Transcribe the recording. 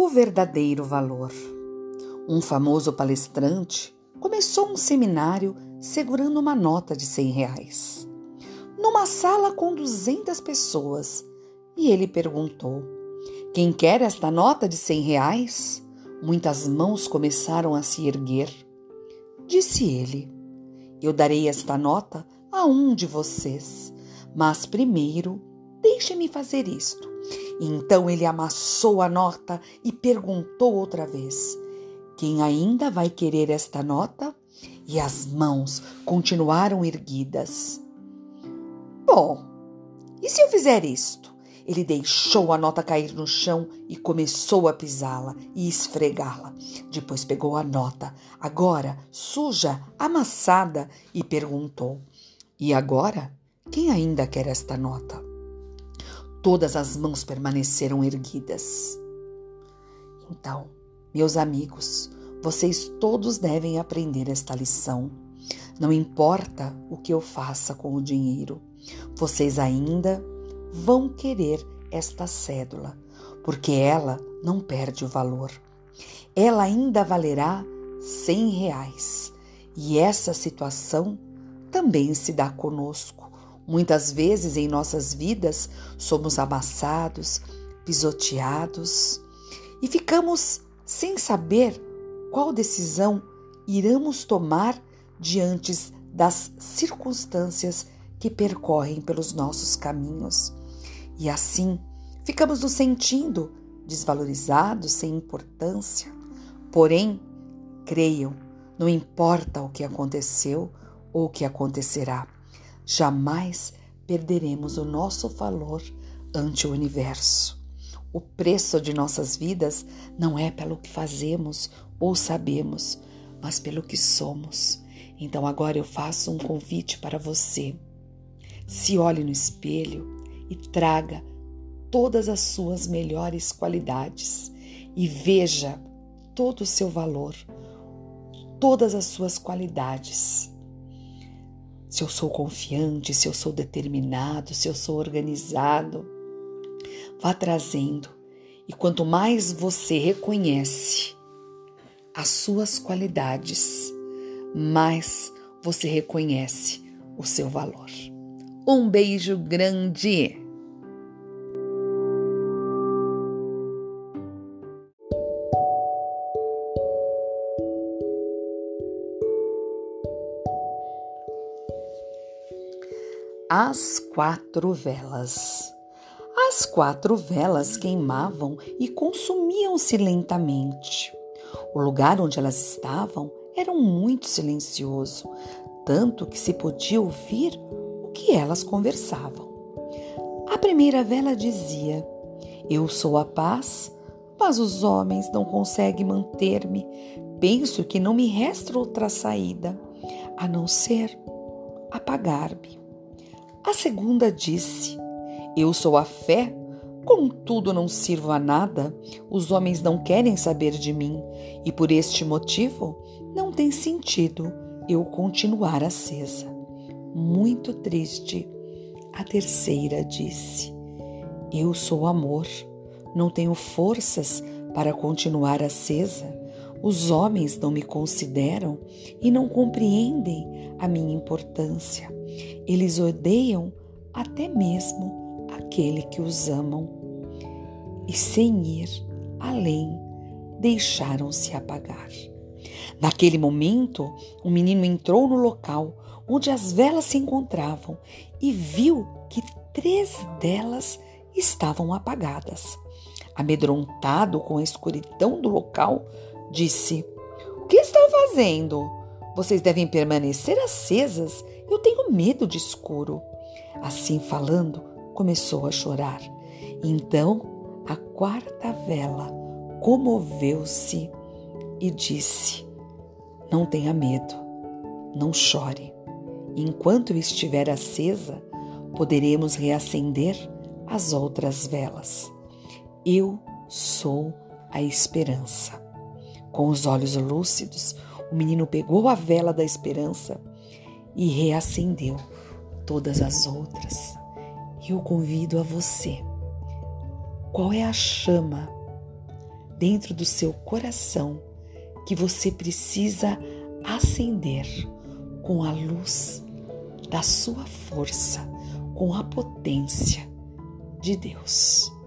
O verdadeiro valor. Um famoso palestrante começou um seminário segurando uma nota de R$100. Numa sala com 200 pessoas, e ele perguntou: "Quem quer esta nota de R$100? Muitas mãos começaram a se erguer. Disse ele: "Eu darei esta nota a um de vocês, mas primeiro deixe-me fazer isto." Então ele amassou a nota e perguntou outra vez: "Quem ainda vai querer esta nota?" E as mãos continuaram erguidas. "Bom, e se eu fizer isto?" Ele deixou a nota cair no chão e começou a pisá-la e esfregá-la. Depois pegou a nota, agora suja, amassada, e perguntou: "E agora? Quem ainda quer esta nota?" Todas as mãos permaneceram erguidas. Então, meus amigos, vocês todos devem aprender esta lição. Não importa o que eu faça com o dinheiro, vocês ainda vão querer esta cédula, porque ela não perde o valor. Ela ainda valerá R$100. E essa situação também se dá conosco. Muitas vezes em nossas vidas somos amassados, pisoteados e ficamos sem saber qual decisão iremos tomar diante das circunstâncias que percorrem pelos nossos caminhos. E assim ficamos nos sentindo desvalorizados, sem importância. Porém, creiam, não importa o que aconteceu ou o que acontecerá, jamais perderemos o nosso valor ante o universo. O preço de nossas vidas não é pelo que fazemos ou sabemos, mas pelo que somos. Então agora eu faço um convite para você. Se olhe no espelho e traga todas as suas melhores qualidades e veja todo o seu valor, todas as suas qualidades. Se eu sou confiante, se eu sou determinado, se eu sou organizado, vá trazendo. E quanto mais você reconhece as suas qualidades, mais você reconhece o seu valor. Um beijo grande! As quatro velas. As quatro velas queimavam e consumiam-se lentamente. O lugar onde elas estavam era muito silencioso, tanto que se podia ouvir o que elas conversavam. A primeira vela dizia: "Eu sou a paz, mas os homens não conseguem manter-me. Penso que não me resta outra saída, a não ser apagar-me." A segunda disse: "Eu sou a fé, contudo não sirvo a nada. Os homens não querem saber de mim e por este motivo não tem sentido eu continuar acesa." Muito triste. A terceira disse: "Eu sou amor, não tenho forças para continuar acesa. Os homens não me consideram e não compreendem a minha importância. Eles odeiam até mesmo aquele que os amam." E sem ir além, deixaram-se apagar. Naquele momento, um menino entrou no local onde as velas se encontravam e viu que 3 delas estavam apagadas. Amedrontado com a escuridão do local, disse: "O que estão fazendo? Vocês devem permanecer acesas. Eu tenho medo de escuro." Assim falando, começou a chorar. Então, a quarta vela comoveu-se e disse: "Não tenha medo, não chore. Enquanto eu estiver acesa, poderemos reacender as outras velas. Eu sou a esperança." Com os olhos lúcidos, o menino pegou a vela da esperança e reacendeu todas as outras. Eu convido a você. Qual é a chama dentro do seu coração que você precisa acender com a luz da sua força, com a potência de Deus.